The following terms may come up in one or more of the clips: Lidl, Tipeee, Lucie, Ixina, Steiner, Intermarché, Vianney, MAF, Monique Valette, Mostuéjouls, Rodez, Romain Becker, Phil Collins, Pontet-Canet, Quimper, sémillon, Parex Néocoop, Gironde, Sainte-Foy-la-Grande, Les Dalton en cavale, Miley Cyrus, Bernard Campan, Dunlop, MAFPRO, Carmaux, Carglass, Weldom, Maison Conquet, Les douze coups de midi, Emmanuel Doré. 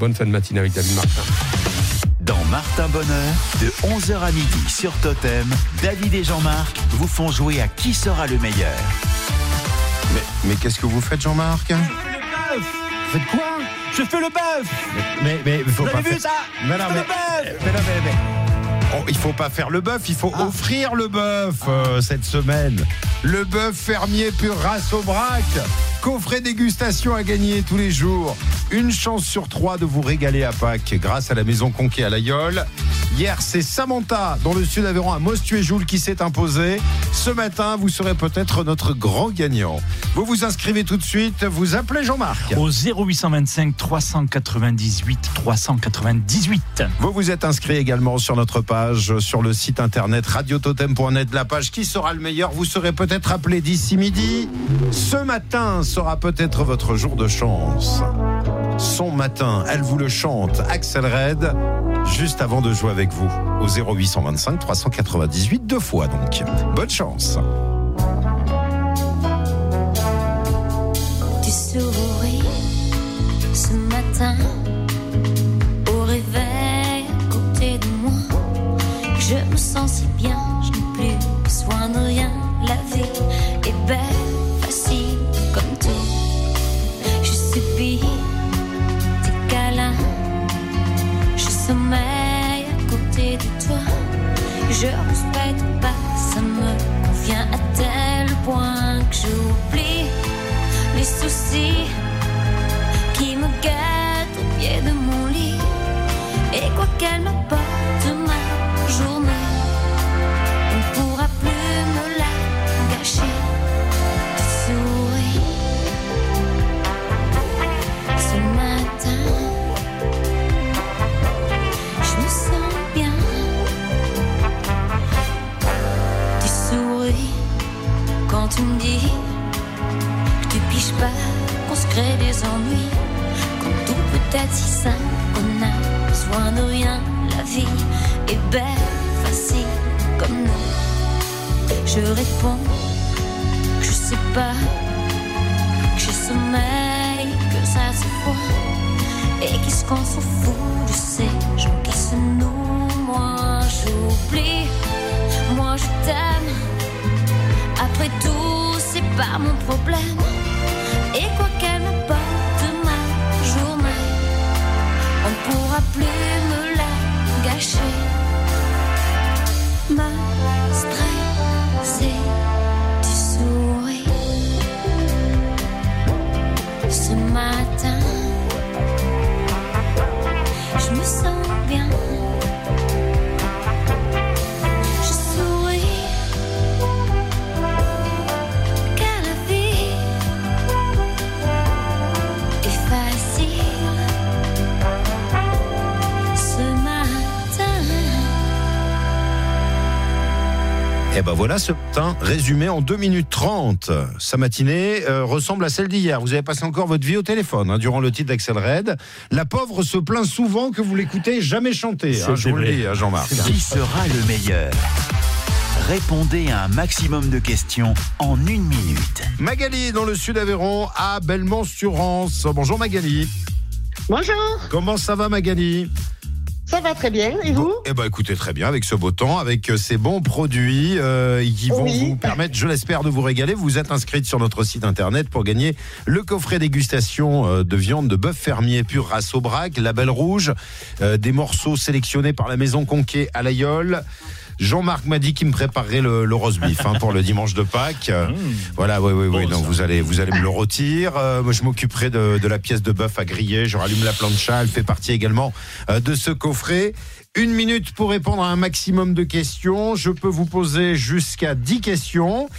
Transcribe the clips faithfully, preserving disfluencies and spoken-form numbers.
Bonne fin de matinée avec David Martin. Dans Martin Bonheur, de onze heures à midi sur Totem, David et Jean-Marc vous font jouer à qui sera le meilleur. Mais, mais qu'est-ce que vous faites, Jean-Marc? Vous faites quoi? Je fais le bœuf. Mais, mais, mais faut vous pas. Vous avez vu ça? Mais non, je fais mais, le bœuf. Mais, non, mais, mais. Oh, il faut pas faire le bœuf, il faut ah. offrir le bœuf ah. euh, cette semaine. Le bœuf fermier pure race Aubrac. Coffret dégustation à gagner tous les jours. Une chance sur trois de vous régaler à Pâques grâce à la Maison Conquet à Laguiole. Hier, c'est Samantha, dans le sud d'Aveyron, à Mostuéjouls qui s'est imposée. Ce matin, vous serez peut-être notre grand gagnant. Vous vous inscrivez tout de suite, vous appelez Jean-Marc. Au zéro huit cent vingt-cinq trois cent quatre-vingt-dix-huit trois cent quatre-vingt-dix-huit. Vous vous êtes inscrit également sur notre page, sur le site internet radio totem point net, la page qui sera le meilleur. Vous serez peut-être appelé d'ici midi. Ce matin sera peut-être votre jour de chance. Son matin, elle vous le chante, Axel Red, juste avant de jouer avec vous, au zéro huit cent vingt-cinq trois cent quatre-vingt-dix-huit, deux fois donc. Bonne chance. Tu souris ce matin, au réveil à côté de moi. Je me sens si bien, je n'ai plus besoin de rien. La vie est belle, facile comme tout. Je subis. Sommeil à côté de toi, je respecte pas, ça me convient à tel point que j'oublie les soucis qui me guettent au pied de mon lit. Et quoi qu'elle m'apporte ma journée, on ne pourra plus me la gâcher. Tu souris ce matin. Quand tu me dis que tu piches pas, qu'on se crée des ennuis, quand tout peut être si simple, qu'on a besoin de rien. La vie est belle, facile comme nous. Je réponds que je sais pas, que j'ai sommeil, que ça se voit, et qu'est-ce qu'on s'en fout de ces gens qui se nouent. Moi j'oublie, moi je t'aime. Après tout, c'est pas mon problème. Et quoi qu'elle me porte ma journée, on ne pourra plus me la gâcher. Me stresser, tu souris ce matin. Je me sens bien. Et ben voilà ce matin résumé en deux minutes trente. Sa matinée euh, ressemble à celle d'hier. Vous avez passé encore votre vie au téléphone hein, durant le titre d'Axel Red. La pauvre se plaint souvent que vous l'écoutez jamais chanter. Hein, je vous le dis à Jean-Marc. Qui sera le meilleur? Répondez à un maximum de questions en une minute. Magali dans le sud d'Aveyron à Belmont-sur-Rance. Bonjour Magali. Bonjour. Comment ça va Magali? Ça va très bien, et vous? Bon, eh ben, écoutez, très bien, avec ce beau temps, avec ces bons produits euh, qui vont oui. vous permettre, je l'espère, de vous régaler. Vous êtes inscrite sur notre site internet pour gagner le coffret dégustation euh, de viande de bœuf fermier pure race Aubrac, label rouge, euh, des morceaux sélectionnés par la Maison Conquet à Laguiole. Jean-Marc m'a dit qu'il me préparerait le, le roast beef hein, pour le dimanche de Pâques. Mmh, voilà, oui, oui, oui. Bon, non, vous allez, vous allez me le rôtir. Euh, moi, je m'occuperai de, de la pièce de bœuf à griller. Je rallume la plancha. Elle fait partie également euh, de ce coffret. Une minute pour répondre à un maximum de questions. Je peux vous poser jusqu'à dix questions.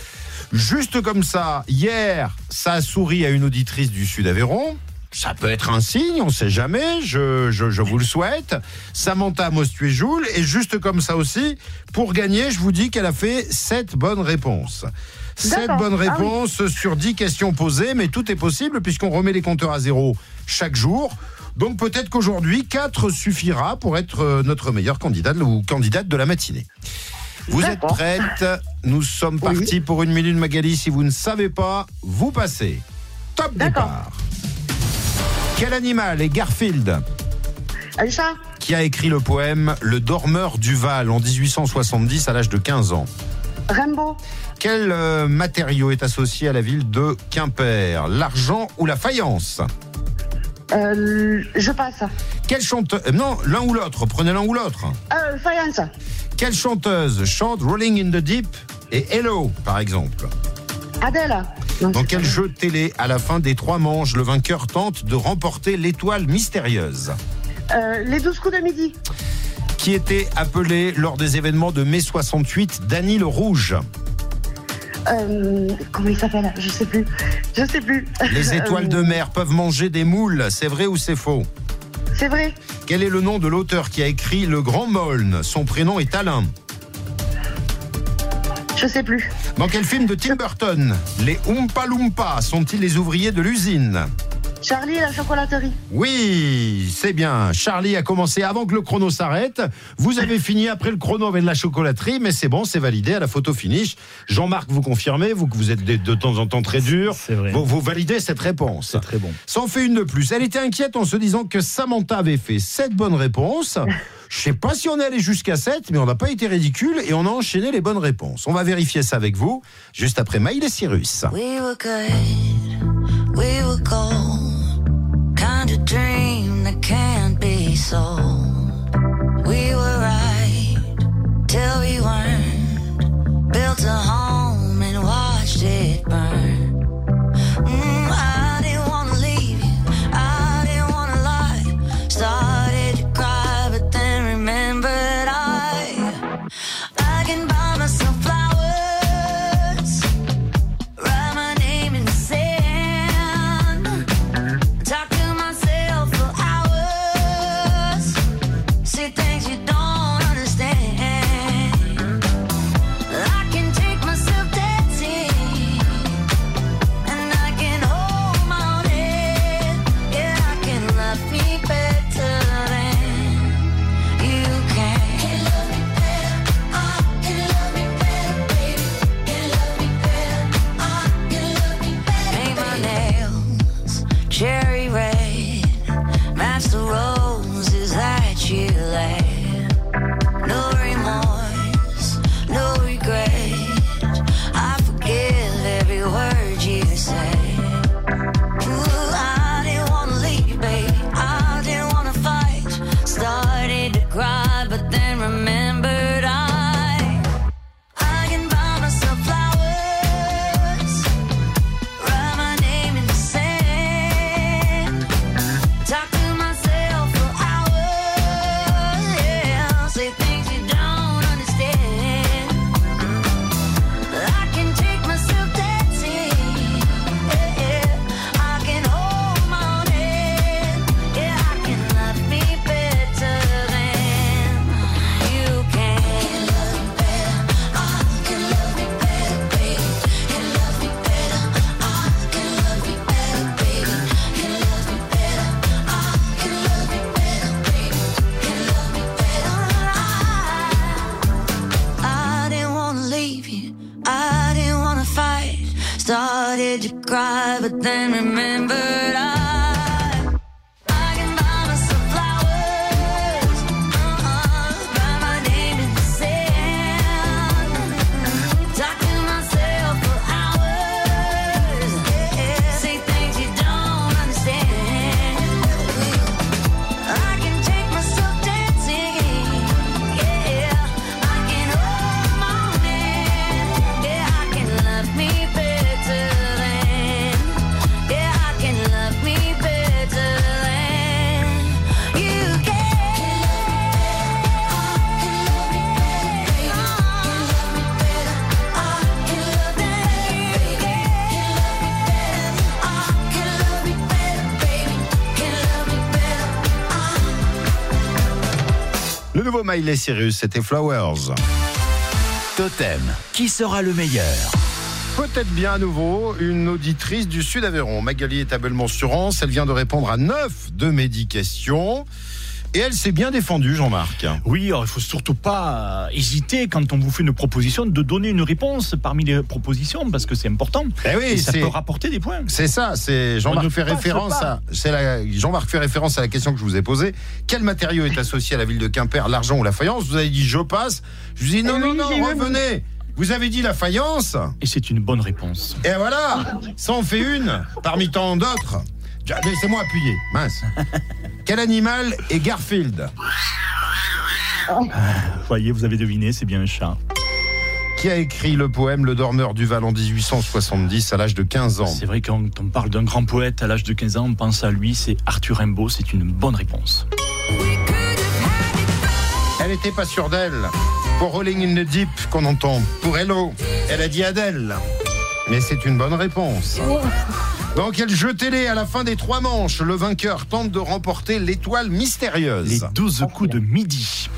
Juste comme ça, hier, ça a souri à une auditrice du sud Aveyron. Ça peut être un signe, on ne sait jamais, je, je, je vous le souhaite. Samantha Mostuéjouls, et juste comme ça aussi, pour gagner, je vous dis qu'elle a fait sept bonnes réponses. D'accord. sept bonnes réponses ah oui. sur dix questions posées, mais tout est possible puisqu'on remet les compteurs à zéro chaque jour. Donc peut-être qu'aujourd'hui, quatre suffira pour être notre meilleur candidat ou candidate de la matinée. Vous D'accord. êtes prête? Nous sommes oui. partis pour une minute, Magali. Si vous ne savez pas, vous passez. Top D'accord. départ. Quel animal est Garfield? Alissa. Qui a écrit le poème Le Dormeur du Val en dix-huit cent soixante-dix à l'âge de quinze ans? Rimbaud. Quel euh, matériau est associé à la ville de Quimper? L'argent ou la faïence? Euh, je passe. Quel chanteur... Non, l'un ou l'autre, prenez l'un ou l'autre. Euh, faïence. Quelle chanteuse chante Rolling in the Deep et Hello, par exemple? Adèle. Non, dans quel jeu télé, à la fin des trois manches, le vainqueur tente de remporter l'étoile mystérieuse? euh, Les douze coups de midi. Qui était appelé lors des événements de mai soixante-huit Dany le Rouge? Euh, comment il s'appelle? Je sais plus. Je sais plus. Les étoiles de mer peuvent manger des moules. C'est vrai ou c'est faux? C'est vrai. Quel est le nom de l'auteur qui a écrit Le Grand Maulne? Son prénom est Alain. Je sais plus. Dans quel film de Tim Burton les Oompa Loompa sont-ils les ouvriers de l'usine? Charlie et la chocolaterie. Oui, c'est bien. Charlie a commencé avant que le chrono s'arrête. Vous avez fini après le chrono avec de la chocolaterie, mais c'est bon, c'est validé à la photo finish. Jean-Marc, vous confirmez, vous que vous êtes de temps en temps très dur. C'est vrai. Vous, vous validez cette réponse. C'est très bon. Ça en fait une de plus. Elle était inquiète en se disant que Samantha avait fait sept bonnes réponses. Je ne sais pas si on est allé jusqu'à sept, mais on n'a pas été ridicule et on a enchaîné les bonnes réponses. On va vérifier ça avec vous, juste après Miley Cyrus. We were good, we were gold, kind of dream that can't be sold. We were right, till we weren't, built a home and watched it burn. Mm, I didn't want to leave you, I didn't want to lie, start. Miley Cyrus, c'était Flowers. Totem, qui sera le meilleur? Peut-être bien à nouveau une auditrice du Sud-Aveyron. Magali est à Belmont-sur-Rance. Elle vient de répondre à neuf de mes dix questions. Et elle s'est bien défendue, Jean-Marc. Oui, alors, il ne faut surtout pas hésiter quand on vous fait une proposition de donner une réponse parmi les propositions, parce que c'est important. Ben oui, et ça peut rapporter des points. C'est ça, c'est Jean-Marc fait référence à, c'est la, Jean-Marc fait référence à la question que je vous ai posée. Quel matériau est associé à la ville de Quimper, l'argent ou la faïence ? Vous avez dit je passe. Je vous ai dit non, eh non, oui, non, revenez même... Vous avez dit la faïence. Et c'est une bonne réponse. Et voilà, ça en fait une parmi tant d'autres. Laissez-moi appuyer, mince. Quel animal est Garfield ? Vous voyez, vous avez deviné, c'est bien un chat. Qui a écrit le poème Le Dormeur du Val en dix-huit cent soixante-dix à l'âge de quinze ans ? C'est vrai, quand on parle d'un grand poète à l'âge de quinze ans, on pense à lui, c'est Arthur Rimbaud, c'est une bonne réponse. Elle n'était pas sûre d'elle. Pour Rolling in the Deep, qu'on entend pour Hello, elle a dit Adèle. Mais c'est une bonne réponse. Oh. Dans quel jeu télé, à la fin des trois manches, le vainqueur tente de remporter l'étoile mystérieuse ? Les douze coups de midi.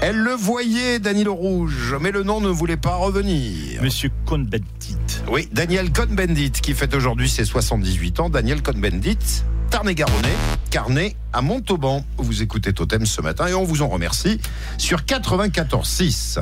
Elle le voyait, Daniel Rouge, mais le nom ne voulait pas revenir. Monsieur Cohn-Bendit. Oui, Daniel Cohn-Bendit, qui fête aujourd'hui ses soixante-dix-huit ans. Daniel Cohn-Bendit, Tarn-et-Garonnais, Carnet à Montauban. Vous écoutez Totem ce matin et on vous en remercie sur quatre-vingt-quatorze virgule six.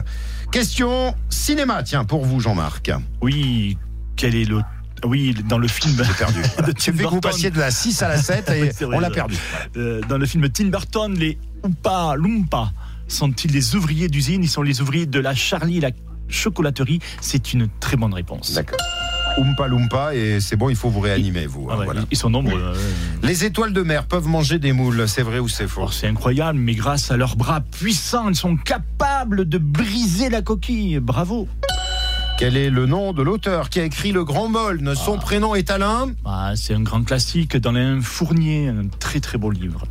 Question cinéma, tiens, pour vous, Jean-Marc. Oui, quel est le... Oui, dans le film perdu, voilà. de Tim Burton. Vous passiez de la six à la sept et on l'a perdu. Euh, dans le film Tim Burton, les Oompa Loompa sont-ils des ouvriers d'usine ? Ils sont les ouvriers de la Charlie et la chocolaterie. C'est une très bonne réponse. D'accord. Oompa Loompa, et c'est bon, il faut vous réanimer, vous. Ah hein, ouais, voilà. Ils sont nombreux. Ouais. Les étoiles de mer peuvent manger des moules, c'est vrai ou c'est faux ? Alors, c'est incroyable, mais grâce à leurs bras puissants, ils sont capables de briser la coquille. Bravo. Quel est le nom de l'auteur qui a écrit Le Grand Molne ? Son ah. prénom est Alain ? ah, C'est un grand classique d'Alain Fournier, un très très beau livre.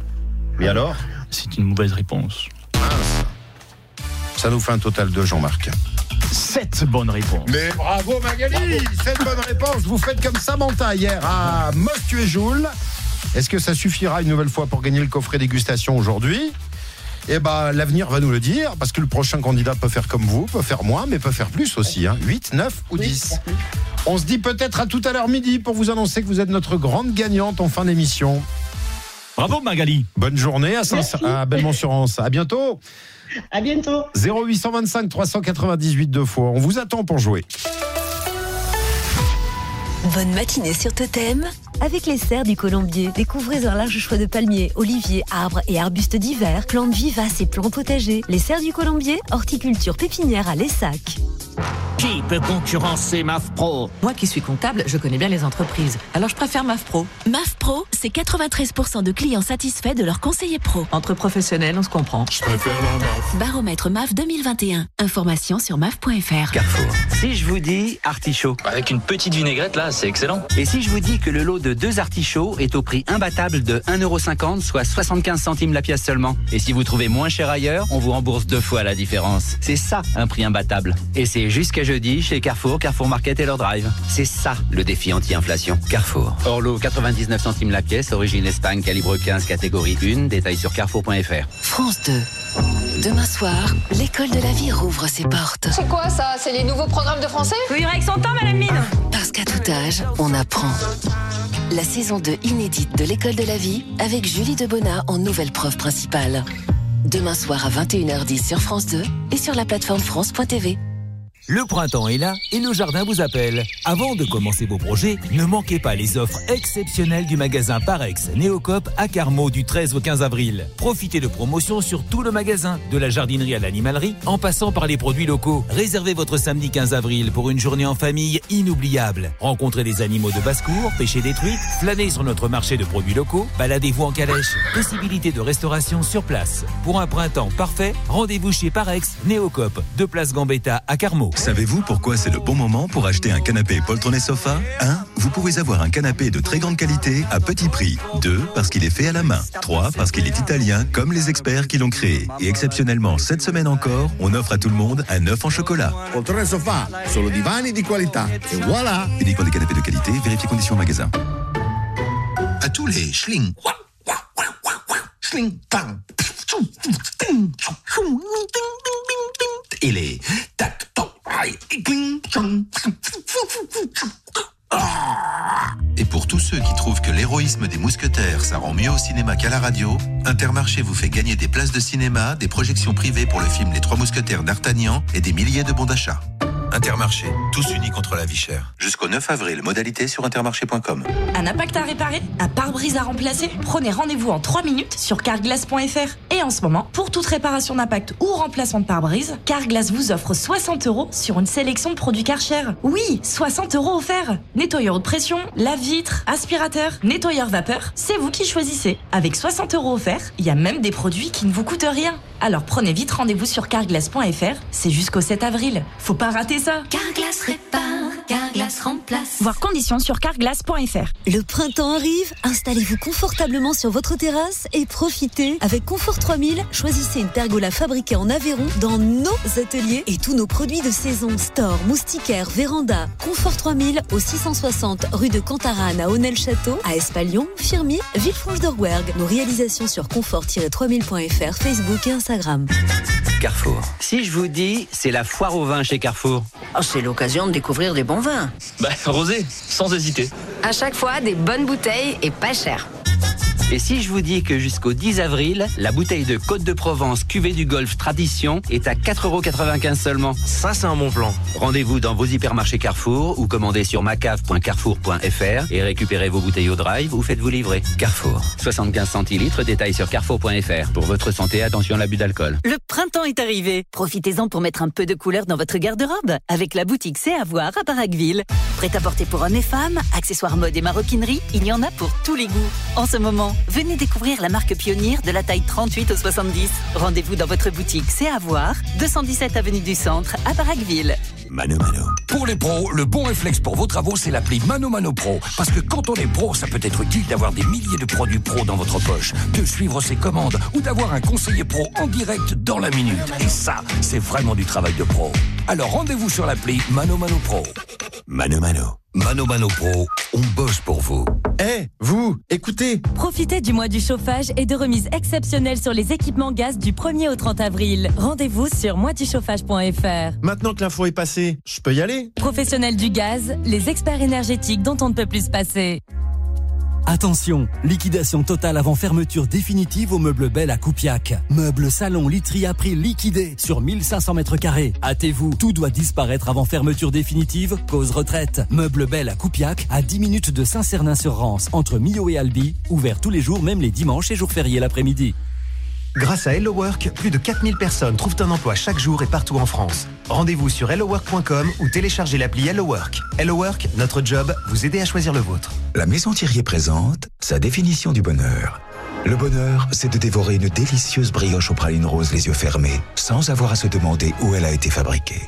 Et alors ? C'est une mauvaise réponse. Mince. Ça nous fait un total de Jean-Marc. Sept bonnes réponses. Mais bravo Magali, sept bonnes réponses. Vous faites comme Samantha hier à Mostuéjouls. Est-ce que ça suffira une nouvelle fois pour gagner le coffret dégustation aujourd'hui ? Eh ben, l'avenir va nous le dire, parce que le prochain candidat peut faire comme vous, peut faire moins, mais peut faire plus aussi, hein. huit, neuf ou dix. On se dit peut-être à tout à l'heure midi pour vous annoncer que vous êtes notre grande gagnante en fin d'émission. Bravo Magali. Bonne journée à, Saint- à Belmont-sur-Rance. À bientôt. À bientôt. zéro huit cent vingt-cinq trois cent quatre-vingt-dix-huit deux fois. On vous attend pour jouer. Bonne matinée sur Totem. Avec les serres du Colombier, découvrez un large choix de palmiers, oliviers, arbres et arbustes d'hiver, plantes vivaces et plantes potagers. Les serres du Colombier, horticulture pépinière à Lessac. Qui peut concurrencer MAFPRO ? Moi qui suis comptable, je connais bien les entreprises, alors je préfère MAFPRO. MAFPRO, c'est quatre-vingt-treize pour cent de clients satisfaits de leurs conseillers pro. Entre professionnels, on se comprend. Je préfère la MAF. Baromètre MAF deux mille vingt et un. Information sur maf point fr. Carrefour. Si je vous dis artichaut. Avec une petite vinaigrette là, c'est excellent. Et si je vous dis que le lot de deux artichauts est au prix imbattable de un euro cinquante, soit soixante-quinze centimes la pièce seulement. Et si vous trouvez moins cher ailleurs, on vous rembourse deux fois la différence. C'est ça, un prix imbattable. Et c'est jusqu'à jeudi chez Carrefour, Carrefour Market et leur drive. C'est ça, le défi anti-inflation. Carrefour. Orlo, quatre-vingt-dix-neuf centimes la pièce, origine Espagne, calibre quinze, catégorie un. Détail sur carrefour point fr. France deux. Demain soir, l'école de la vie rouvre ses portes. C'est quoi ça ? C'est les nouveaux programmes de français ? Vous irez avec son temps, Madame Mine. Parce qu'à tout âge, on apprend. La saison deux inédite de l'école de la vie avec Julie Debona en nouvelle prof principale. Demain soir à vingt et une heures dix sur France deux et sur la plateforme France point T V. Le printemps est là et le jardin vous appelle. Avant de commencer vos projets, ne manquez pas les offres exceptionnelles du magasin Parex Néocoop à Carmaux du treize au quinze avril. Profitez de promotions sur tout le magasin, de la jardinerie à l'animalerie, en passant par les produits locaux. Réservez votre samedi quinze avril pour une journée en famille inoubliable. Rencontrez des animaux de basse-cour, pêchez des truites, flânez sur notre marché de produits locaux, baladez-vous en calèche. Possibilité de restauration sur place. Pour un printemps parfait, rendez-vous chez Parex Néocoop, deux places Gambetta à Carmaux. Savez-vous pourquoi c'est le bon moment pour acheter un canapé poltronné sofa ? un. Vous pouvez avoir un canapé de très grande qualité à petit prix. deux. Parce qu'il est fait à la main. trois. Parce qu'il est italien comme les experts qui l'ont créé. Et exceptionnellement, cette semaine encore, on offre à tout le monde un œuf en chocolat. Poltronné sofa, solo divani di qualità. Et voilà ! Uniquement des canapés de qualité, vérifiez conditions au magasin. À tous les schling. Schling tang. Et les tac toc. Et pour tout tous ceux qui trouvent que l'héroïsme des mousquetaires ça rend mieux au cinéma qu'à la radio, Intermarché vous fait gagner des places de cinéma, des projections privées pour le film Les Trois Mousquetaires d'Artagnan et des milliers de bons d'achat. Intermarché, tous unis contre la vie chère. Jusqu'au neuf avril, modalités sur intermarché point com. Un impact à réparer, un pare-brise à remplacer. Prenez rendez-vous en trois minutes sur carglass point fr. Et en ce moment, pour toute réparation d'impact ou remplacement de pare-brise, Carglass vous offre soixante euros sur une sélection de produits Karcher. Oui, soixante euros offerts. Nettoyeur de pression, lave-vitre, aspirateur, nettoyeur vapeur, c'est vous qui choisissez. Avec soixante euros offerts, il y a même des produits qui ne vous coûtent rien. Alors prenez vite rendez-vous sur carglass point fr, c'est jusqu'au sept avril. Faut pas rater ça. Carglass répare, Carglass remplace. Voir conditions sur carglass point fr. Le printemps arrive, installez-vous confortablement sur votre terrasse et profitez. Avec Confort trois mille, choisissez une pergola fabriquée en Aveyron dans nos ateliers et tous nos produits de saison. Store, moustiquaire, véranda. Confort trois mille au six cent soixante rue de Cantarane à Honnel-Château, à Espalion, Firmy, Villefranche-d'Orwergue. Nos réalisations sur confort tiret trois mille point fr, Facebook et Instagram. Carrefour. Si je vous dis, c'est la foire au vin chez Carrefour. Oh, c'est l'occasion de découvrir des bons vins. Bah, rosé, sans hésiter. À chaque fois, des bonnes bouteilles et pas chères. Et si je vous dis que jusqu'au dix avril, la bouteille de Côte de Provence cuvée du Golfe Tradition est à quatre euros quatre-vingt-quinze seulement. Ça, c'est un bon plan. Rendez-vous dans vos hypermarchés Carrefour ou commandez sur ma cave point carrefour point fr et récupérez vos bouteilles au drive ou faites-vous livrer. Carrefour, soixante-quinze centilitres, détail sur carrefour point fr. Pour votre santé, attention à l'abus d'alcool. Le printemps est arrivé. Profitez-en pour mettre un peu de couleur dans votre garde-robe avec la boutique C'est à voir à Barraqueville. Prêt à porter pour hommes et femmes, accessoires mode et maroquinerie, il y en a pour tous les goûts. En ce moment, venez découvrir la marque pionnière de la taille trente-huit au soixante-dix. Rendez-vous dans votre boutique C'est à voir, deux cent dix-sept avenue du Centre, à Barraqueville. Mano Mano. Pour les pros, le bon réflexe pour vos travaux, c'est l'appli Mano Mano Pro. Parce que quand on est pro, ça peut être utile d'avoir des milliers de produits pro dans votre poche, de suivre ses commandes ou d'avoir un conseiller pro en direct dans la minute. Et ça, c'est vraiment du travail de pro. Alors rendez-vous sur l'appli Mano Mano Pro. Mano Mano. Mano Mano Pro, on bosse pour vous. Eh, hey, vous, écoutez. Profitez du mois du chauffage et de remises exceptionnelles sur les équipements gaz du premier au trente avril. Rendez-vous sur mois du chauffage point fr. Maintenant que l'info est passée, je peux y aller. Professionnels du gaz, les experts énergétiques dont on ne peut plus se passer. Attention, liquidation totale avant fermeture définitive au meuble Belle à Coupiac. Meubles, salon, literie à prix liquidé sur mille cinq cents mètres carrés. Hâtez-vous, tout doit disparaître avant fermeture définitive, cause retraite. Meuble Belle à Coupiac, à dix minutes de Saint-Cernin-sur-Rance, entre Millau et Albi, ouvert tous les jours, même les dimanches et jours fériés l'après-midi. Grâce à Hello Work, plus de quatre mille personnes trouvent un emploi chaque jour et partout en France. Rendez-vous sur hello work point com ou téléchargez l'appli Hello Work. Hello Work, notre job, vous aider à choisir le vôtre. La Maison Thirier présente sa définition du bonheur. Le bonheur, c'est de dévorer une délicieuse brioche aux pralines roses les yeux fermés, sans avoir à se demander où elle a été fabriquée.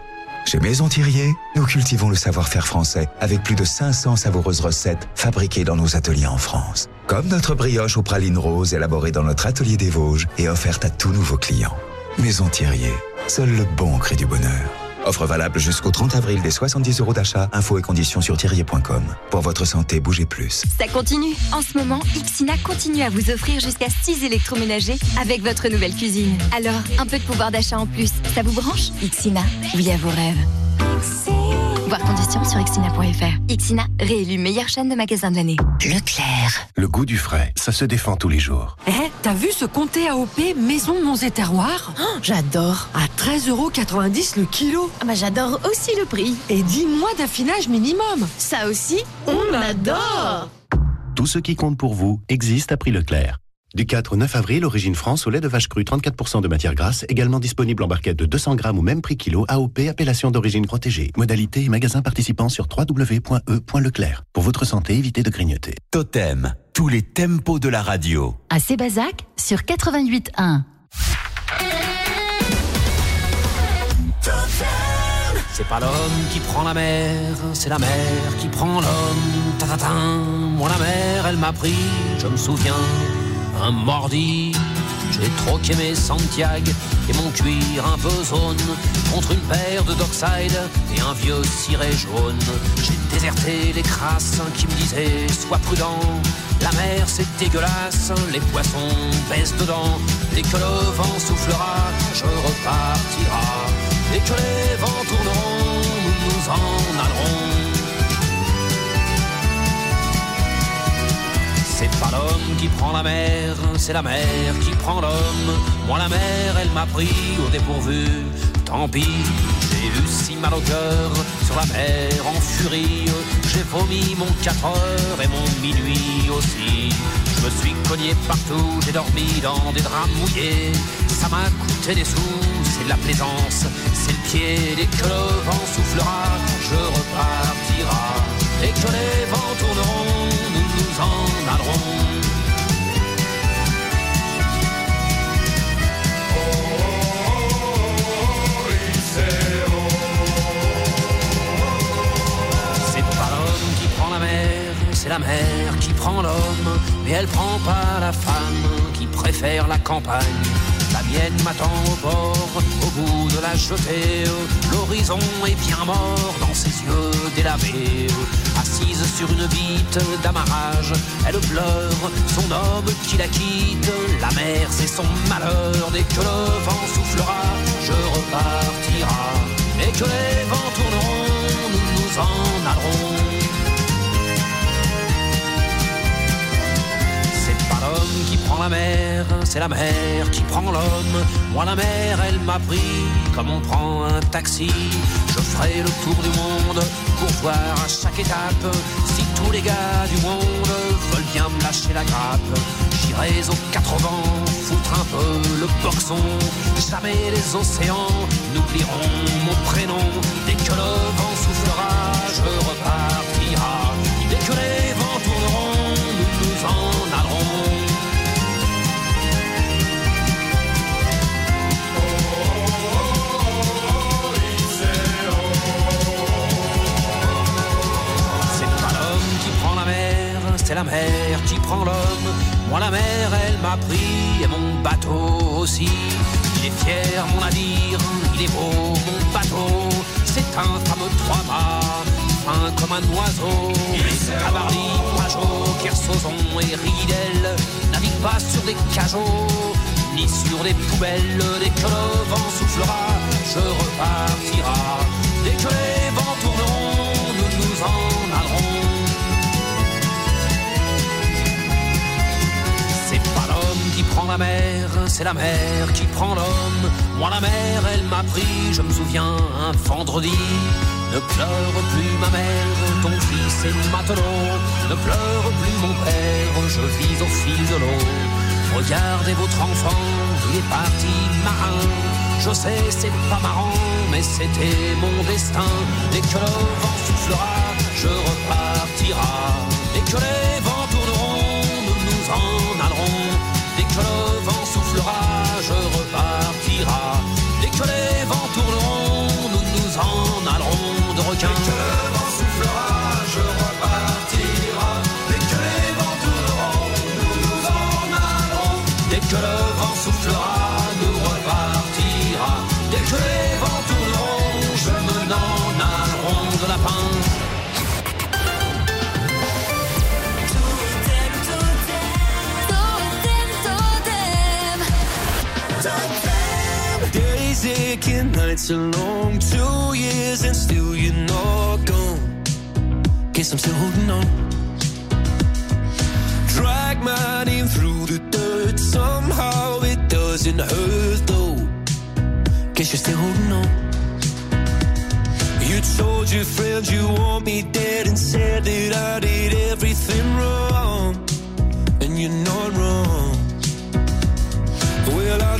Chez Maison Thirier, nous cultivons le savoir-faire français avec plus de cinq cents savoureuses recettes fabriquées dans nos ateliers en France. Comme notre brioche aux pralines roses élaborée dans notre atelier des Vosges et offerte à tous nouveaux clients. Maison Thirier, seul le bon crée du bonheur. Offre valable jusqu'au trente avril des soixante-dix euros d'achat. Infos et conditions sur thirier point com. Pour votre santé, bougez plus. Ça continue. En ce moment, Ixina continue à vous offrir jusqu'à six électroménagers avec votre nouvelle cuisine. Alors, un peu de pouvoir d'achat en plus. Ça vous branche ? Ixina, oui à vos rêves. Voir conditions sur ixina point fr. Ixina, réélu meilleure chaîne de magasins de l'année. Leclerc. Le goût du frais, ça se défend tous les jours. Eh, hey, t'as vu ce comté A O P Maison Noms et Terroirs ? Oh, j'adore. À treize euros quatre-vingt-dix le kilo. Ah bah j'adore aussi le prix. Et dix mois d'affinage minimum. Ça aussi, on adore. Tout ce qui compte pour vous existe à prix Leclerc. Du quatre au neuf avril, origine France, au lait de vache crue, trente-quatre pour cent de matière grasse, également disponible en barquette de deux cents grammes au même prix kilo, A O P, appellation d'origine protégée. Modalité et magasin participant sur w w w point e point leclerc. Pour votre santé, évitez de grignoter. Totem, tous les tempos de la radio. À Sébazac, sur quatre-vingt-huit un. C'est pas l'homme qui prend la mer, c'est la mer qui prend l'homme. Tatatin, moi la mer, elle m'a pris, je me souviens. Un mordi, j'ai troqué mes Santiago et mon cuir un peu zone contre une paire de Dockside et un vieux ciré jaune. J'ai déserté les crasses qui me disaient sois prudent, la mer c'est dégueulasse, les poissons baissent dedans. Dès que le vent soufflera, je repartira. Dès que les vents tourneront, nous nous en allerons. C'est pas l'homme qui prend la mer, c'est la mer qui prend l'homme. Moi la mer, elle m'a pris au dépourvu, tant pis. J'ai eu si mal au cœur, sur la mer en furie. J'ai vomi mon quatre heures et mon minuit aussi. Je me suis cogné partout, j'ai dormi dans des draps mouillés. Ça m'a coûté des sous, c'est de la plaisance, c'est le pied. Dès que le vent soufflera, je repartira. Dès que les vents tourneront, nous nous en allerons. C'est la mer qui prend l'homme, mais elle prend pas la femme qui préfère la campagne. La mienne m'attend au bord, au bout de la jetée. L'horizon est bien mort dans ses yeux délavés. Assise sur une bite d'amarrage, elle pleure son homme qui la quitte. La mer c'est son malheur, dès que le vent soufflera, je repartira. Dès que les vents tourneront, nous nous en allerons. L'homme qui prend la mer, c'est la mer qui prend l'homme. Moi la mer, elle m'a pris comme on prend un taxi. Je ferai le tour du monde pour voir à chaque étape. Si tous les gars du monde veulent bien me lâcher la grappe, j'irai aux quatre vents foutre un peu le boxon. Jamais les océans n'oublieront mon prénom. Dès que le vent soufflera, je repartira. Dès que les vents tourneront, nous nous en allerons. C'est la mer qui prend l'homme, moi la mer elle m'a pris et mon bateau aussi. Il est fier mon navire, il est beau mon bateau. C'est un fameux trois-mâts, fin comme un oiseau. Tabarly, Pajot, Kersozon et Ridel naviguent pas sur des cajots, ni sur des poubelles. Dès que le vent soufflera, je repartira. Dès que les vents tourneront, nous nous en allerons. Qui prend la mer, c'est la mer qui prend l'homme. Moi la mer, elle m'a pris, je me souviens un vendredi. Ne pleure plus ma mère, ton fils est matelot. Ne pleure plus mon père, je vis au fil de l'eau. Regardez votre enfant, il est parti marin. Je sais, c'est pas marrant, mais c'était mon destin. Dès que le vent soufflera, je repartira. Dès que les vents tourneront, nous nous en allerons. Dès que le vent soufflera, je repartira. Dès que les vents tourneront, nous nous en allerons de requins. Dès que le vent soufflera, je repartira. Dès que les vents tourneront, nous nous en allerons. Dès que le vent soufflera, nous repartira. Dès que les vents tourneront, je me n'en allerons de lapin. Days aching, nights are long. Two years and still you're not gone. Guess I'm still holding on. Drag my name through the dirt. Somehow it doesn't hurt though. Guess you're still holding on. You told your friends you want me dead and said that I did everything wrong. And you're not wrong. Well, I'll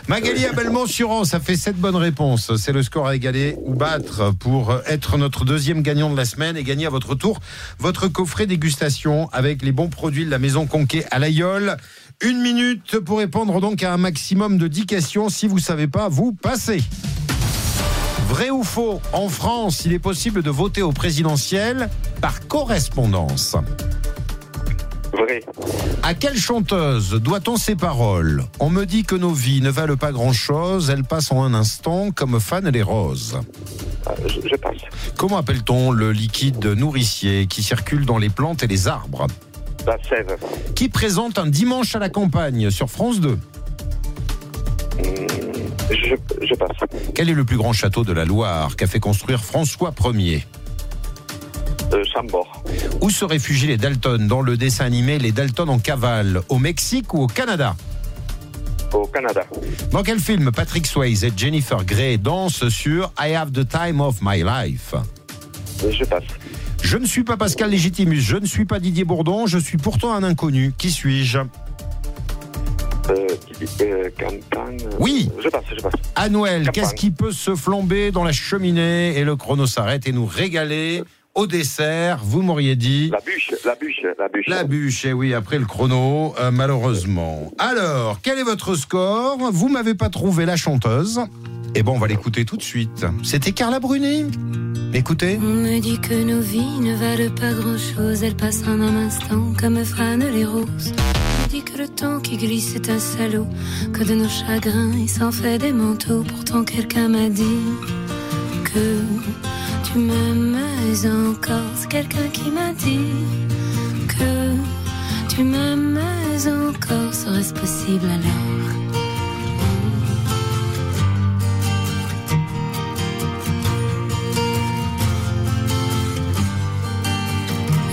Magali à Belmont-sur-Rance, ça fait sept bonnes réponses. C'est le score à égaler ou battre pour être notre deuxième gagnant de la semaine et gagner à votre tour votre coffret dégustation avec les bons produits de la Maison Conquet à Laguiole. Une minute pour répondre donc à un maximum de dix questions. Si vous ne savez pas, vous passez. Vrai ou faux, en France, il est possible de voter au présidentiel par correspondance. Vrai. À quelle chanteuse doit-on ces paroles ? On me dit que nos vies ne valent pas grand-chose, elles passent en un instant comme fan les roses. Euh, je, je passe. Comment appelle-t-on le liquide nourricier qui circule dans les plantes et les arbres ? La sève. Qui présente un dimanche à la campagne sur France deux ? Je, je passe. Quel est le plus grand château de la Loire qu'a fait construire François premier ? euh, Chambord. Où se réfugient les Dalton dans le dessin animé Les Dalton en cavale ? Au Mexique ou au Canada ? Au Canada. Dans quel film Patrick Swayze et Jennifer Grey dansent sur I Have the Time of My Life ? Je passe. Je ne suis pas Pascal Légitimus, je ne suis pas Didier Bourdon, je suis pourtant un inconnu. Qui suis-je ? Euh, euh, Campan. Oui. Je passe, je passe. À Noël, qu'est-ce qui peut se flamber dans la cheminée et le chrono s'arrête et nous régaler au dessert? Vous m'auriez dit la bûche, la bûche, la bûche. La bûche, et eh oui, après le chrono, euh, malheureusement. Alors, quel est votre score ? Vous m'avez pas trouvé la chanteuse. Eh ben, on va l'écouter tout de suite. C'était Carla Bruni. Écoutez. On me dit que nos vies ne valent pas grand-chose, elles passent en un instant comme fanent les roses. Que le temps qui glisse est un salaud, que de nos chagrins il s'en fait des manteaux. Pourtant quelqu'un m'a dit que tu m'aimes encore. C'est quelqu'un qui m'a dit que tu m'aimes mais encore serait-ce possible alors?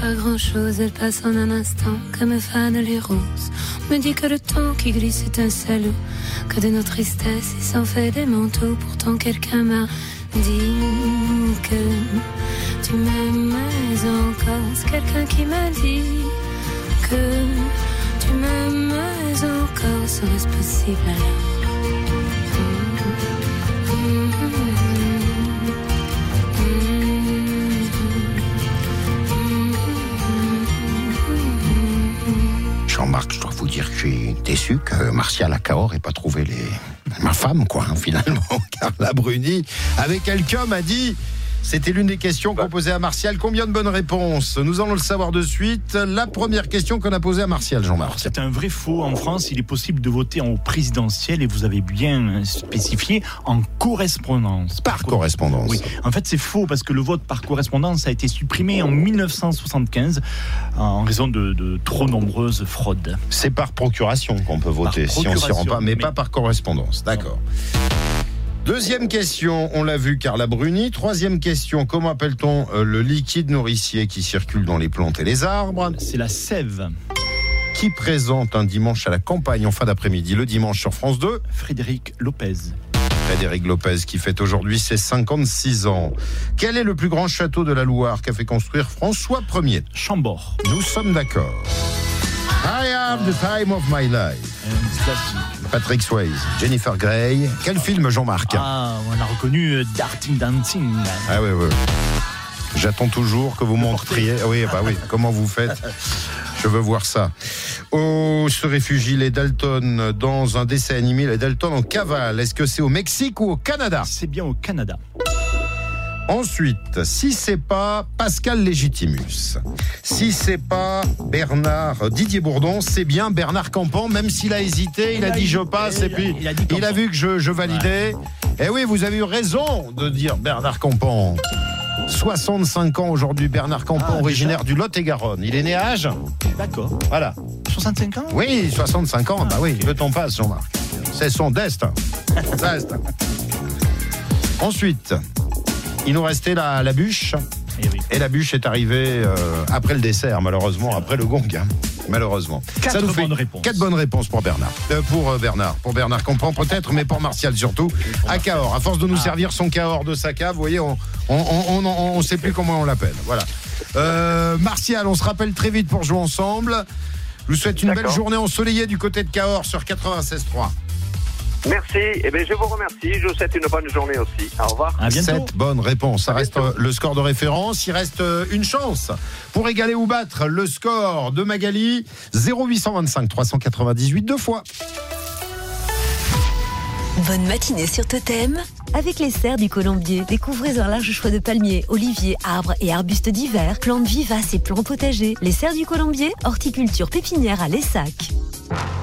Pas grand chose, elle passe en un instant comme fanent les roses. On me dit que le temps qui glisse est un salaud, que de nos tristesses il s'en fait des manteaux. Pourtant quelqu'un m'a dit que tu m'aimes encore. C'est quelqu'un qui m'a dit que tu m'aimes encore. Serait-ce possible alors? Jean-Marc, je dois vous dire que je suis déçu que Martial à Cahors n'ait pas trouvé les... ma femme, quoi, hein, finalement. Carla Bruni, avec quelqu'un, m'a dit... C'était l'une des questions qu'on posait à Martial. Combien de bonnes réponses? Nous allons le savoir de suite. La première question qu'on a posée à Martial, Jean-Marc. C'est un vrai faux. En France, il est possible de voter en présidentiel, et vous avez bien spécifié, en correspondance. Par correspondance. Oui. En fait, c'est faux, parce que le vote par correspondance a été supprimé en mille neuf cent soixante-quinze en raison de, de trop nombreuses fraudes. C'est par procuration qu'on peut voter, si on ne s'y rend pas, mais, mais pas par correspondance. D'accord. Non. Deuxième question, on l'a vu, Carla Bruni. Troisième question, comment appelle-t-on le liquide nourricier qui circule dans les plantes et les arbres? C'est la sève. Qui présente un dimanche à la campagne en fin d'après-midi, le dimanche sur France deux? Frédéric Lopez. Frédéric Lopez qui fête aujourd'hui ses cinquante-six ans. Quel est le plus grand château de la Loire qu'a fait construire François premier? Chambord. Nous sommes d'accord. I have the time of my life. Patrick Swayze, Jennifer Grey. Quel film, Jean-Marc? Ah, on a reconnu Darting Dancing. Ah oui, oui. J'attends toujours que vous montriez. Oui, bah oui. Comment vous faites? Je veux voir ça. Oh, se réfugient les Dalton dans un dessin animé, les Dalton en cavale. Est-ce que c'est au Mexique ou au Canada? C'est bien au Canada. Ensuite, si c'est pas Pascal Légitimus, si c'est pas Bernard Didier Bourdon, c'est bien Bernard Campan, même s'il a hésité, il, il a, a dit je passe, et puis il a, il a, il a vu que je, je validais. Ouais. Et oui, vous avez eu raison de dire Bernard Campan. soixante-cinq ans aujourd'hui, Bernard Campan, ah, originaire du Lot-et-Garonne. Il est né à Agen. D'accord. Voilà. soixante-cinq ans? Oui, soixante-cinq ans. Ah, bah oui, okay. Veut-on pas, Jean-Marc? C'est son destin. destin. Ensuite... il nous restait la, la bûche, et, oui. et la bûche est arrivée euh, après le dessert, malheureusement, après le gong, hein, malheureusement. Quatre, ça nous fait bonnes réponses. Quatre bonnes réponses pour Bernard, euh, pour euh, Bernard, pour Bernard Campan peut-être, mais pour Martial surtout, à Cahors. À force de nous ah. servir son Cahors de sa cave, vous voyez, on on on, on, on, on sait plus comment on l'appelle. Voilà. Euh, Martial, on se rappelle très vite pour jouer ensemble. Je vous souhaite une D'accord. belle journée ensoleillée du côté de Cahors sur quatre-vingt-seize point trois. Merci, eh bien, je vous remercie, je vous souhaite une bonne journée aussi, au revoir. À bientôt. Cette bonne réponse, ça reste le score de référence, il reste une chance pour égaler ou battre le score de Magali, zéro huit deux cinq trois neuf huit deux fois. Bonne matinée sur Totem avec les serres du Colombier. Découvrez un large choix de palmiers, oliviers, arbres et arbustes divers, plantes vivaces et plants potagers. Les serres du Colombier, horticulture pépinière à Lessac.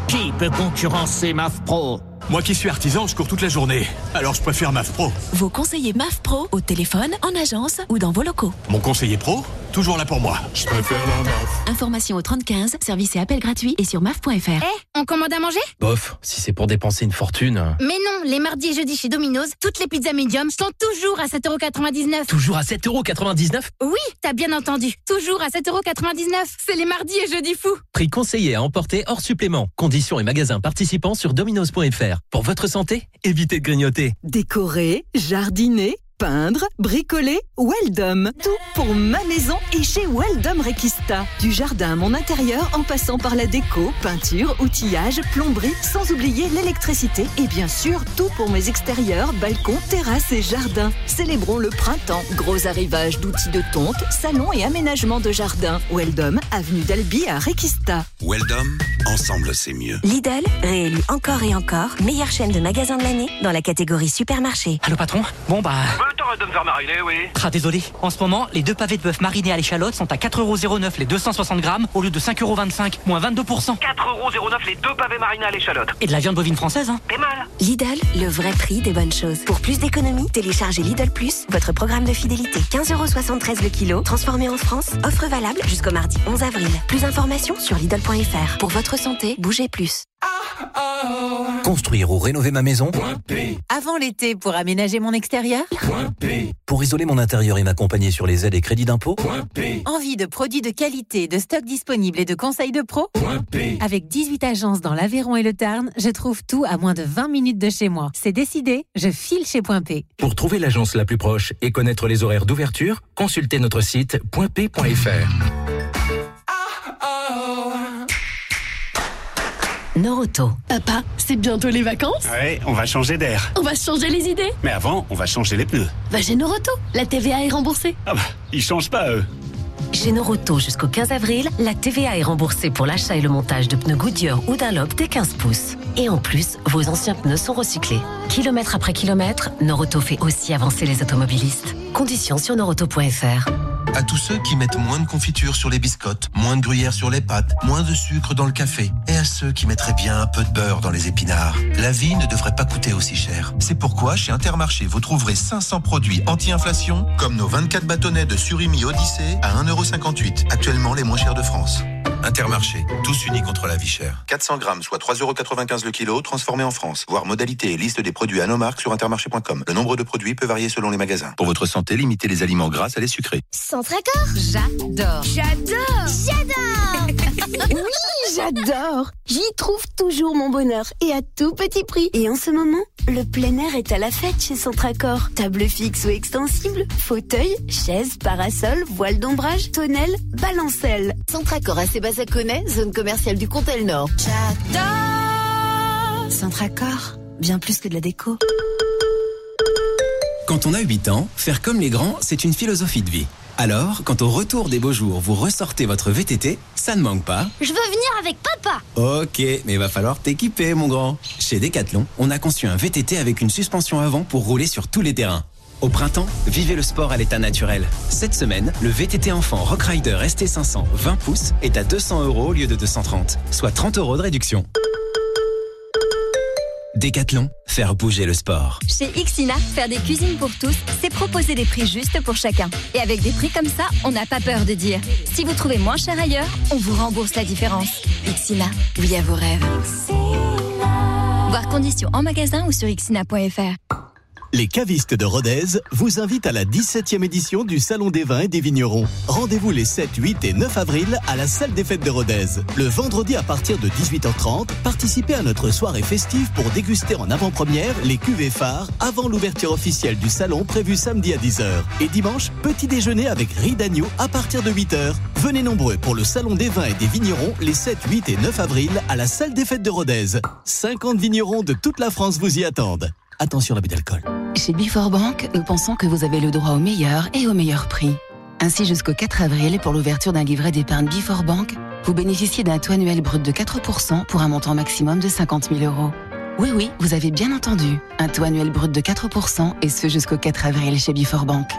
Qui peut concurrencer M A F Pro ? Moi qui suis artisan, je cours toute la journée. Alors je préfère M A F Pro. Vos conseillers M A F Pro, au téléphone, en agence ou dans vos locaux. Mon conseiller pro, toujours là pour moi. Je préfère la M A F. Information au trente quinze, service et appel gratuit et sur maf point fr. Eh, hey, on commande à manger ? Bof, si c'est pour dépenser une fortune. Mais non, les mardis et jeudis chez Domino's, toutes les pizzas médium sont toujours à sept euros quatre-vingt-dix-neuf. Toujours à sept euros quatre-vingt-dix-neuf ? Oui, t'as bien entendu. Toujours à sept euros quatre-vingt-dix-neuf. C'est les mardis et jeudis fous. Prix conseillé à emporter hors supplément. Conditions et magasins participants sur dominos point fr. Pour votre santé, évitez de grignoter. Décorer, jardiner, peindre, bricoler, Weldom. Tout pour ma maison et chez Weldom Requista. Du jardin à mon intérieur en passant par la déco, peinture, outillage, plomberie, sans oublier l'électricité et bien sûr tout pour mes extérieurs, balcons, terrasses et jardins. Célébrons le printemps. Gros arrivage d'outils de tonte, salon et aménagement de jardin. Weldom, avenue d'Albi à Requista. Weldom, ensemble c'est mieux. Lidl, réélu encore et encore, meilleure chaîne de magasins de l'année dans la catégorie supermarché. Allô patron ? Bon bah... T'arrêtes de me faire mariner, oui. Ah, désolé. En ce moment, les deux pavés de bœuf marinés à l'échalote sont à quatre euros zéro neuf les deux cent soixante grammes au lieu de cinq euros vingt-cinq, moins vingt-deux pour cent. quatre euros zéro neuf les deux pavés marinés à l'échalote. Et de la viande bovine française, hein. T'es mal. Lidl, le vrai prix des bonnes choses. Pour plus d'économies, téléchargez Lidl Plus, votre programme de fidélité. quinze euros soixante-treize le kilo, transformé en France. Offre valable jusqu'au mardi onze avril. Plus d'informations sur Lidl point fr. Pour votre santé, bougez plus. Ah, oh. Construire ou rénover ma maison. Avant l'été pour aménager mon extérieur. Pour isoler mon intérieur et m'accompagner sur les aides et crédits d'impôt. Envie de produits de qualité, de stocks disponibles et de conseils de pros. Avec dix-huit agences dans l'Aveyron et le Tarn, je trouve tout à moins de vingt minutes de chez moi. C'est décidé, je file chez Point P. Pour trouver l'agence la plus proche et connaître les horaires d'ouverture, consultez notre site point p point fr. Noroto. Papa, c'est bientôt les vacances ? Ouais, on va changer d'air. On va changer les idées. Mais avant, on va changer les pneus. Va chez Noroto, la T V A est remboursée. Ah bah, ils changent pas eux. Chez Noroto, jusqu'au quinze avril, la T V A est remboursée pour l'achat et le montage de pneus Goodyear ou Dunlop dès quinze pouces. Et en plus, vos anciens pneus sont recyclés. Kilomètre après kilomètre, Noroto fait aussi avancer les automobilistes. Conditions sur noroto point fr. À tous ceux qui mettent moins de confiture sur les biscottes, moins de gruyère sur les pâtes, moins de sucre dans le café, et à ceux qui mettraient bien un peu de beurre dans les épinards, la vie ne devrait pas coûter aussi cher. C'est pourquoi chez Intermarché, vous trouverez cinq cents produits anti-inflation, comme nos vingt-quatre bâtonnets de surimi Odyssée à un euro cinquante-huit, actuellement les moins chers de France. Intermarché, tous unis contre la vie chère. quatre cents grammes, soit trois euros quatre-vingt-quinze le kilo, transformés en France. Voir modalité et liste des produits à nos marques sur intermarché point com. Le nombre de produits peut varier selon les magasins. Pour votre santé, limitez les aliments gras à les sucrés. Centre Accord. J'adore. J'adore. J'adore. Oui, j'adore. J'y trouve toujours mon bonheur et à tout petit prix. Et en ce moment, le plein air est à la fête chez Centre Accord. Table fixe ou extensible, fauteuil, chaise, parasol, voile d'ombrage, tonnelle, balancelle. Centre Accord à Sébastien Connais, zone commerciale du Comtel Nord. J'adore Centre Accord, bien plus que de la déco. Quand on a huit ans, faire comme les grands, c'est une philosophie de vie. Alors, quand au retour des beaux jours, vous ressortez votre V T T, ça ne manque pas. Je veux venir avec papa. Ok, mais va falloir t'équiper, mon grand. Chez Decathlon, on a conçu un V T T avec une suspension avant pour rouler sur tous les terrains. Au printemps, vivez le sport à l'état naturel. Cette semaine, le V T T enfant Rock Rider S T cinq cents vingt pouces est à deux cents euros au lieu de deux cent trente, soit trente euros de réduction. Décathlon, faire bouger le sport. Chez Ixina, faire des cuisines pour tous, c'est proposer des prix justes pour chacun. Et avec des prix comme ça, on n'a pas peur de dire. Si vous trouvez moins cher ailleurs, on vous rembourse la différence. Ixina, oui à vos rêves. Ixina. Voir conditions en magasin ou sur ixina point fr. Les cavistes de Rodez vous invitent à la dix-septième édition du Salon des Vins et des Vignerons. Rendez-vous les sept, huit et neuf avril à la salle des fêtes de Rodez. Le vendredi à partir de dix-huit heures trente, participez à notre soirée festive pour déguster en avant-première les cuvées phares avant l'ouverture officielle du salon prévue samedi à dix heures. Et dimanche, petit déjeuner avec riz d'agneau à partir de huit heures. Venez nombreux pour le Salon des Vins et des Vignerons les sept, huit et neuf avril à la salle des fêtes de Rodez. cinquante vignerons de toute la France vous y attendent. Attention à l'abus d'alcool. Chez Bifor Bank, nous pensons que vous avez le droit au meilleur et au meilleur prix. Ainsi, jusqu'au quatre avril, pour l'ouverture d'un livret d'épargne Bifor Bank, vous bénéficiez d'un taux annuel brut de quatre pour cent pour un montant maximum de cinquante mille euros. Oui, oui, vous avez bien entendu. Un taux annuel brut de quatre pour cent et ce jusqu'au quatre avril chez Before Bank.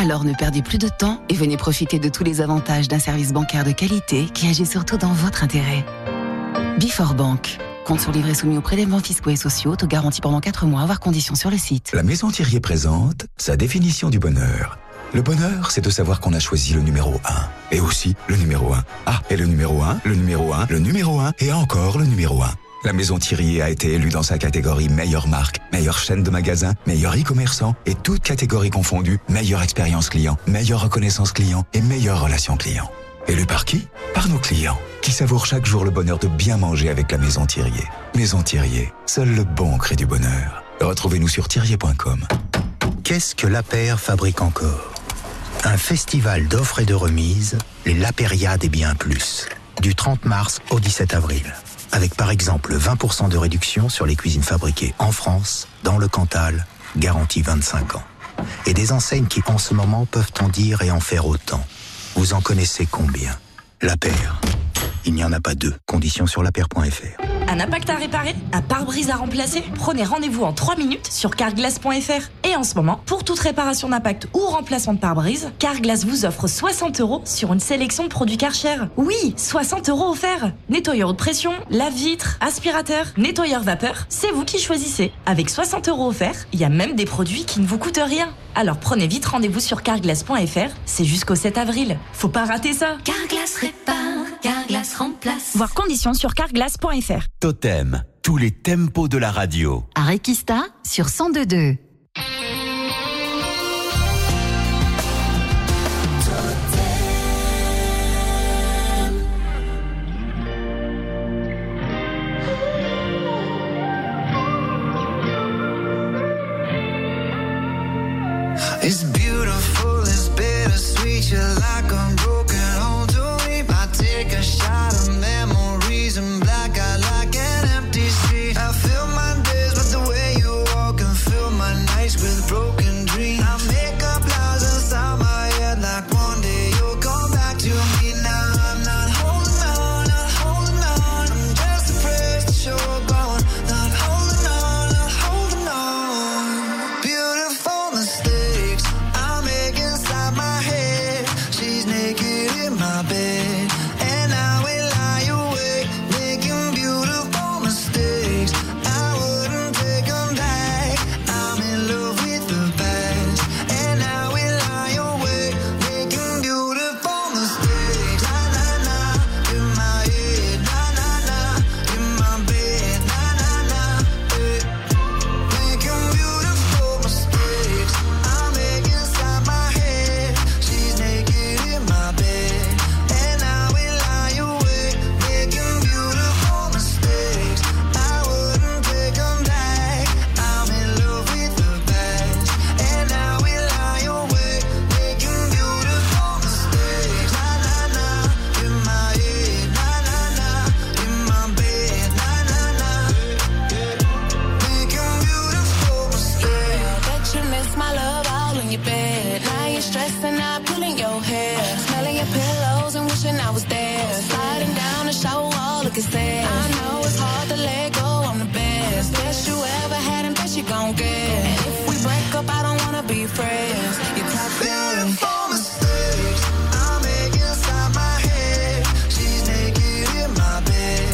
Alors ne perdez plus de temps et venez profiter de tous les avantages d'un service bancaire de qualité qui agit surtout dans votre intérêt. Before Bank. Compte sur livret soumis aux prélèvements fiscaux et sociaux, taux garanti pendant quatre mois, voire conditions sur le site. La Maison Thirier présente sa définition du bonheur. Le bonheur, c'est de savoir qu'on a choisi le numéro un. Et aussi le numéro un. Ah, et le numéro un, le numéro un, le numéro un, et encore le numéro un. La Maison Thirier a été élue dans sa catégorie meilleure marque, meilleure chaîne de magasins, meilleur e-commerçant et toutes catégories confondues, meilleure expérience client, meilleure reconnaissance client et meilleure relation client. Élue par qui? Par nos clients, qui savourent chaque jour le bonheur de bien manger avec la Maison Thirier. Maison Thirier, seul le bon crée du bonheur. Retrouvez-nous sur thirier point com. Qu'est-ce que l'A P R fabrique encore? Un festival d'offres et de remises, les Lapériades et bien plus. Du trente mars au dix-sept avril. Avec par exemple vingt pour cent de réduction sur les cuisines fabriquées en France, dans le Cantal, garantie vingt-cinq ans. Et des enseignes qui en ce moment peuvent en dire et en faire autant. Vous en connaissez combien? La paire. Il n'y en a pas deux. Conditions sur lapaire point fr. Un impact à réparer? Un pare-brise à remplacer? Prenez rendez-vous en trois minutes sur carglass point fr. Et en ce moment, pour toute réparation d'impact ou remplacement de pare-brise, Carglass vous offre soixante euros sur une sélection de produits Karcher. Oui, soixante euros offerts! Nettoyeur de pression, lave-vitre, aspirateur, nettoyeur vapeur, c'est vous qui choisissez. Avec soixante euros offerts, il y a même des produits qui ne vous coûtent rien. Alors prenez vite rendez-vous sur carglass point fr, c'est jusqu'au sept avril. Faut pas rater ça! Carglass répare, Carglass remplace. Voir conditions sur carglass point fr. Totem, tous les tempos de la radio. À Requista, sur cent deux virgule deux. It's beautiful, it's bittersweet, you're like a broken home to me. I take a shot of memories in black, I like an empty street. I fill my days with the way you walk and fill my nights with broken dreams. I make up lies inside my head like one day you'll come back to me. Now I'm not holding on, not holding on, I'm just afraid that you're gone. Not holding on, not holding on. Beautiful mistake my bed, and I will lie awake making beautiful mistakes. I wouldn't take them back. I'm in love with the past, and I will lie awake making beautiful mistakes. Na na na in my head, na na na in my bed, na na na eh. Making beautiful mistakes. I'm making inside my head. She's naked in my bed. I know it's hard to let go, I'm the best. Best you ever had and best you gon' get. And if we break up, I don't wanna be friends. You talk beautiful mistakes I make inside my head. She's naked in my bed.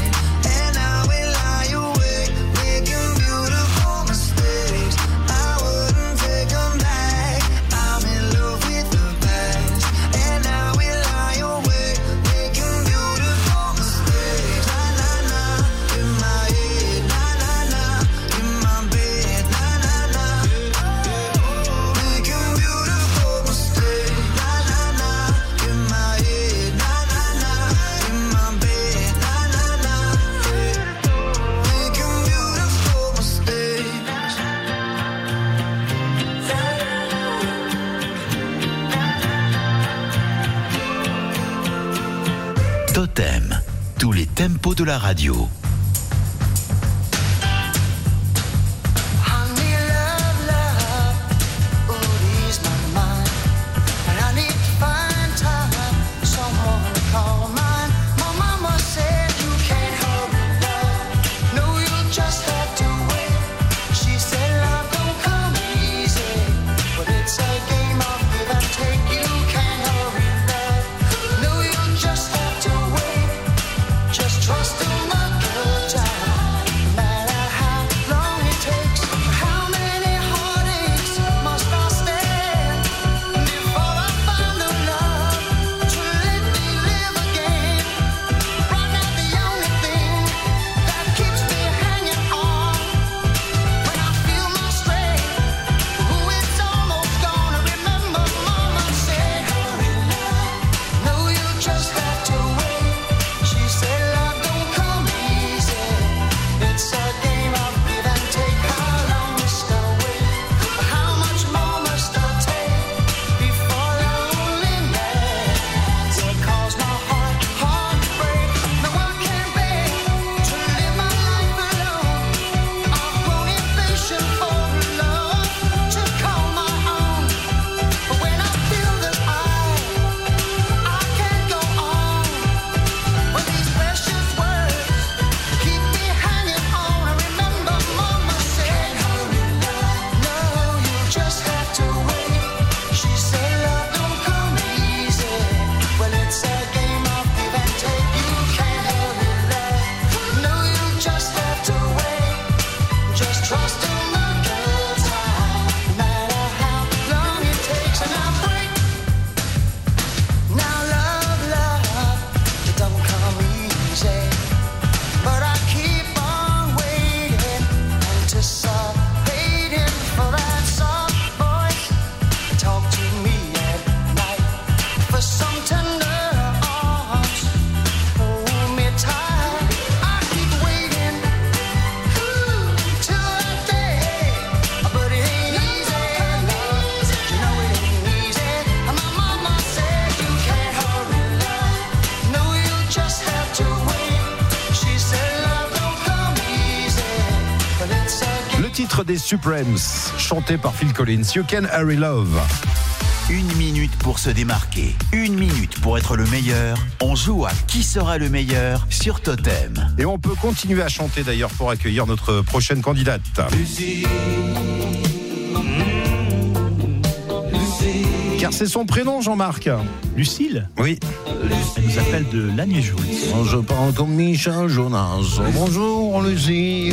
Totem, tous les tempos de la radio. titre des Supremes, chanté par Phil Collins, You Can Hurry Love. Une minute pour se démarquer, une minute pour être le meilleur. On joue à qui sera le meilleur sur Totem. Et on peut continuer à chanter d'ailleurs pour accueillir notre prochaine candidate. Lucie. Car c'est son prénom, Jean-Marc. Lucille ? Oui. Elle nous appelle de Laguiole. Je parle comme Michel Jonas. Bonjour, Lucie.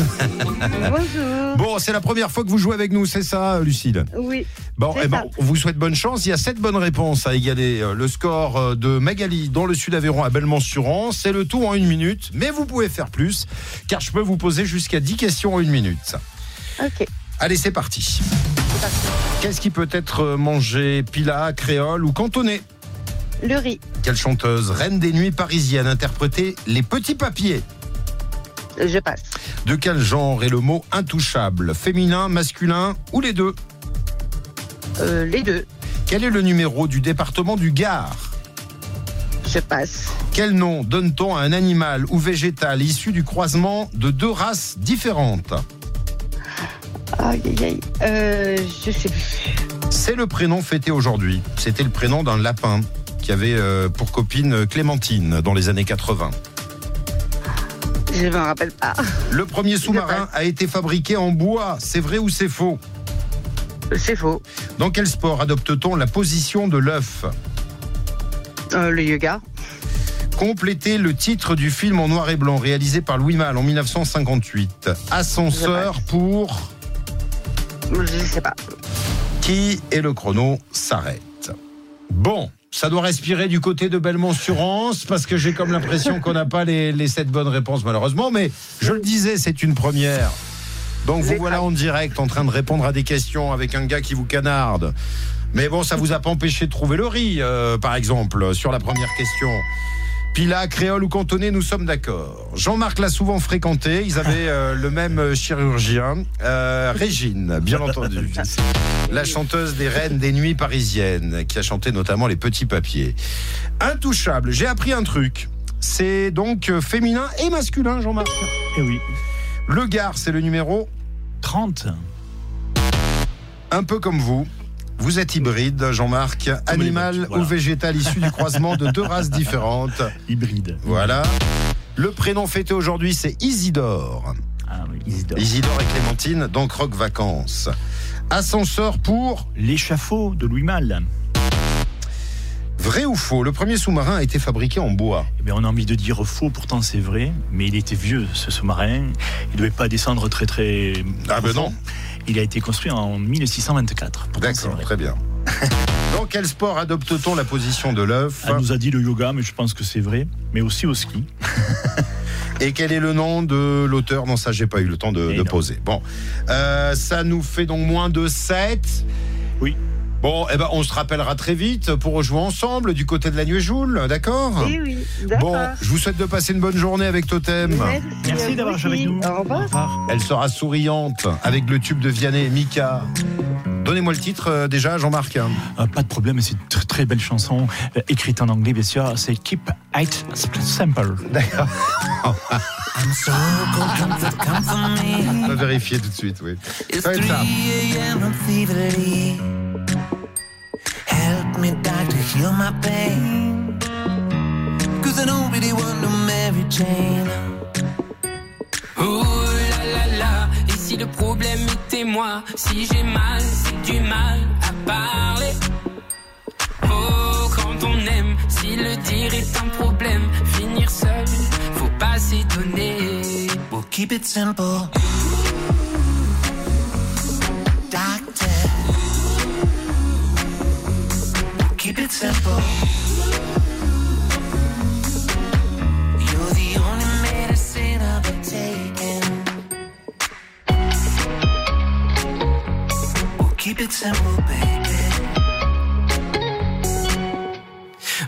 Bonjour. Bon, c'est la première fois que vous jouez avec nous, c'est ça, Lucille ? Oui. Bon, eh ben, on vous souhaite bonne chance. Il y a sept bonnes réponses à égaler le score de Magali dans le Sud-Aveyron à Belmont-sur-Rance. C'est le tout en une minute, mais vous pouvez faire plus, car je peux vous poser jusqu'à dix questions en une minute. Ok. Allez, c'est parti. C'est parti. Qu'est-ce qui peut être mangé pila, créole ou cantonais ? Le riz. Quelle chanteuse, reine des nuits parisiennes, interprétait Les Petits Papiers ? Je passe. De quel genre est le mot intouchable ? Féminin, masculin ou les deux ? euh, Les deux. Quel est le numéro du département du Gard ? Je passe. Quel nom donne-t-on à un animal ou végétal issu du croisement de deux races différentes ? Aïe, aïe, aïe. Euh, je sais plus. C'est le prénom fêté aujourd'hui. C'était le prénom d'un lapin qui avait euh, pour copine Clémentine dans les années quatre-vingt. Je ne m'en rappelle pas. Le premier sous-marin a été fabriqué en bois. C'est vrai ou c'est faux ? C'est faux. Dans quel sport adopte-t-on la position de l'œuf ? euh, Le yoga. Complétez le titre du film en noir et blanc réalisé par Louis Malle en dix-neuf cent cinquante-huit. Ascenseur pour... Je ne sais pas. Qui et le chrono s'arrête. Bon, ça doit respirer du côté de Belmont-sur-Rance parce que j'ai comme l'impression qu'on n'a pas les, les sept bonnes réponses malheureusement, mais je le disais, c'est une première. Donc vous voilà en direct en train de répondre à des questions avec un gars qui vous canarde. Mais bon, ça ne vous a pas empêché de trouver le riz, euh, par exemple, sur la première question. Pila, créole ou cantonais, nous sommes d'accord. Jean-Marc l'a souvent fréquenté, ils avaient euh, le même chirurgien. Euh, Régine, bien entendu. La chanteuse des reines des nuits parisiennes, qui a chanté notamment Les Petits Papiers. Intouchable, j'ai appris un truc. C'est donc féminin et masculin, Jean-Marc. Eh oui. Le Gard, c'est le numéro trente. Un peu comme vous. Vous êtes hybride, Jean-Marc, comme animal bottes, voilà. Ou végétal issu du croisement de deux races différentes. Hybride. Voilà. Le prénom fêté aujourd'hui, c'est Isidore. Ah oui, Isidore. Isidore et Clémentine, dans Croque Vacances. Ascenseur pour... L'échafaud de Louis Malle. Vrai ou faux ? Le premier sous-marin a été fabriqué en bois. Eh bien, on a envie de dire faux, pourtant c'est vrai, mais il était vieux, ce sous-marin. Il ne devait pas descendre très très... Ah ben non. Il a été construit en mille six cent vingt-quatre. D'accord, très bien. Dans quel sport adopte-t-on la position de l'œuf ? Elle nous a dit le yoga, mais je pense que c'est vrai, mais aussi au ski. Et quel est le nom de l'auteur ? Non, ça, j'ai pas eu le temps de, de poser. Bon, euh, ça nous fait donc moins de sept. Oui. Bon, eh ben, on se rappellera très vite pour rejouer ensemble du côté de Laguiole, d'accord ? Oui, oui, d'accord. Bon, je vous souhaite de passer une bonne journée avec Totem. Merci, Merci d'avoir joué avec nous. Au revoir. Au revoir. Elle sera souriante avec le tube de Vianney et Mika. Donnez-moi le titre euh, déjà, Jean-Marc. Euh, pas de problème, c'est une très, très belle chanson euh, écrite en anglais, bien sûr. C'est Keep It Simple. D'accord. On va vérifier tout de suite, oui. Ça va être ça. Help me, doctor, heal my pain. Cause I don't really want no Mary Jane. Oh la la la, et si le problème était moi? Si j'ai mal, c'est du mal à parler. Oh, quand on aime, si le dire est un problème, finir seul, faut pas s'étonner. We'll keep it simple. Keep it simple. You're the only medicine I've been taking. We'll keep it simple, baby.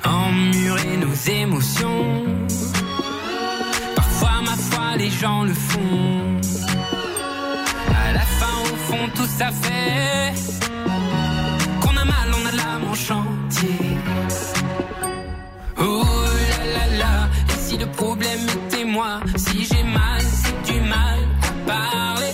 Emmurer nos émotions. Parfois, ma foi, les gens le font. À la fin, au fond, tout ça fait qu'on a mal, on a de l'âme en chant. Oh la la la, et si le problème était moi? Si j'ai mal, c'est du mal à parler.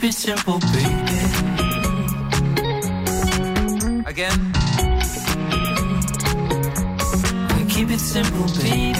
keep it simple, baby. Again. We keep it simple, baby.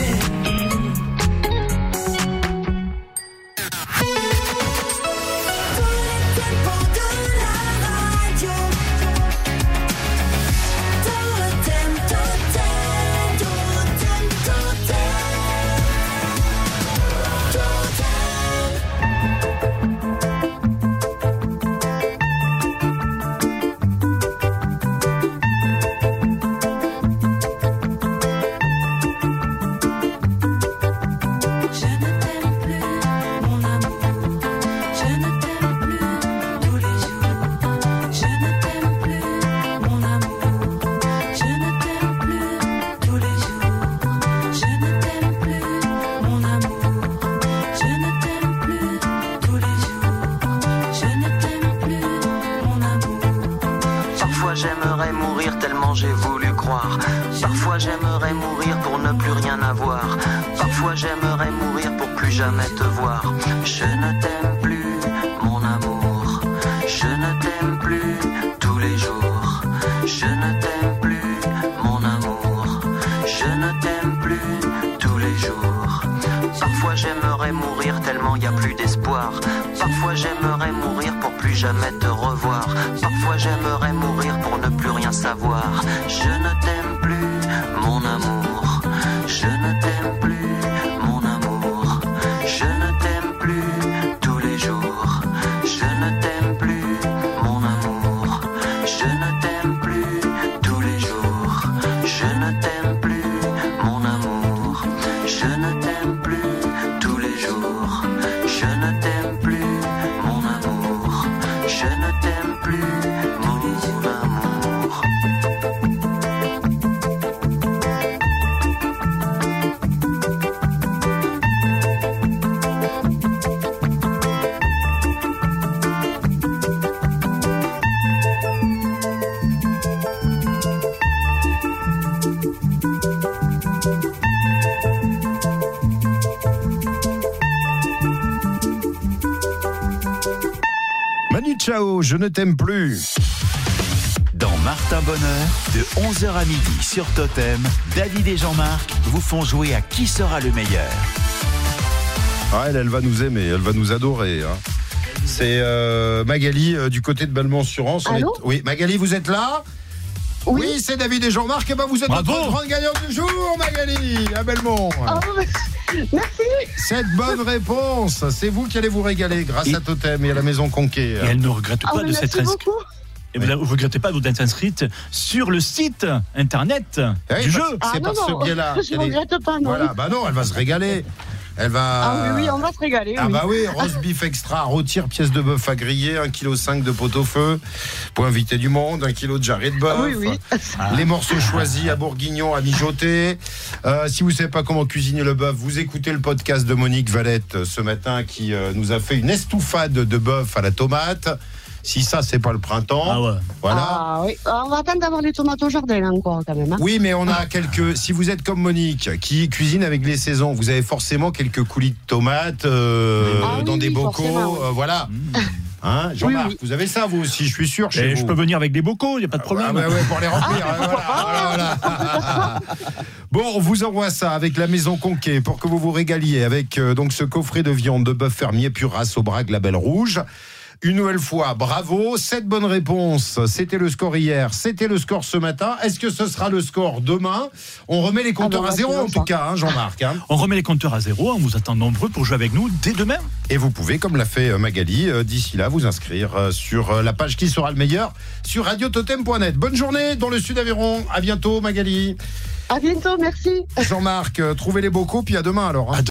Je ne t'aime plus. Dans Martin Bonheur, de onze heures à midi sur Totem, David et Jean-Marc vous font jouer à qui sera le meilleur. Ah, elle, elle va nous aimer, elle va nous adorer. Hein. C'est euh, Magali euh, du côté de Belmont-sur-Rance. Est... Oui, Magali, vous êtes là ? Oui. Oui, c'est David et Jean-Marc. Et ben vous êtes notre grande gagnante du jour, Magali, à Belmont. Oh, merci. Cette bonne réponse, c'est vous qui allez vous régaler grâce et à Totem et à la Maison Conquet. Et elle ne regrette pas oh, de s'être inscrite. Et vous ne regrettez pas d'être inscrite sur le site internet oui, du jeu. Ah, c'est non, par non, ce biais-là. Je ne regrette pas, non. Voilà, bah non, elle va se régaler. Elle va... Ah oui, oui, on va se régaler. Ah oui. Bah oui, roast beef extra, rôtir, pièce de bœuf à griller, un virgule cinq kilos de pot-au-feu, pour inviter du monde, un kilo de jarret de bœuf, ah oui, oui. Ah. Les morceaux choisis à bourguignon, à mijoter. Euh, si vous ne savez pas comment cuisiner le bœuf, vous écoutez le podcast de Monique Valette ce matin qui euh, nous a fait une estouffade de bœuf à la tomate. Si ça, c'est pas le printemps. Ah ouais. Voilà. Ah oui. On va attendre d'avoir les tomates au jardin là, encore quand même. Hein. Oui, mais on a quelques. Si vous êtes comme Monique, qui cuisine avec les saisons, vous avez forcément quelques coulis de tomates euh, ah, dans oui, des oui, bocaux. Oui. Euh, voilà. Mmh. Hein, Jean-Marc, oui, oui. Vous avez ça vous aussi, je suis sûr. Chez vous. Je peux venir avec des bocaux, il n'y a pas de problème. Ah, ouais, ouais, pour les remplir. Ah, voilà, voilà, voilà. Bon, on vous envoie ça avec la Maison Conquet pour que vous vous régaliez avec euh, donc ce coffret de viande de bœuf fermier pure race Aubrac label rouge. Une nouvelle fois, bravo, sept bonnes réponses. C'était le score hier, c'était le score ce matin. Est-ce que ce sera le score demain ? On remet les compteurs ah ben, à zéro en tout cas, hein, Jean-Marc. Hein. On remet les compteurs à zéro, on vous attend nombreux pour jouer avec nous dès demain. Et vous pouvez, comme l'a fait Magali, d'ici là, vous inscrire sur la page qui sera le meilleur sur radio totem point net. Bonne journée dans le Sud Aveyron. À bientôt, Magali. À bientôt, merci. Jean-Marc, trouvez les bocaux, puis à demain alors. Hein. À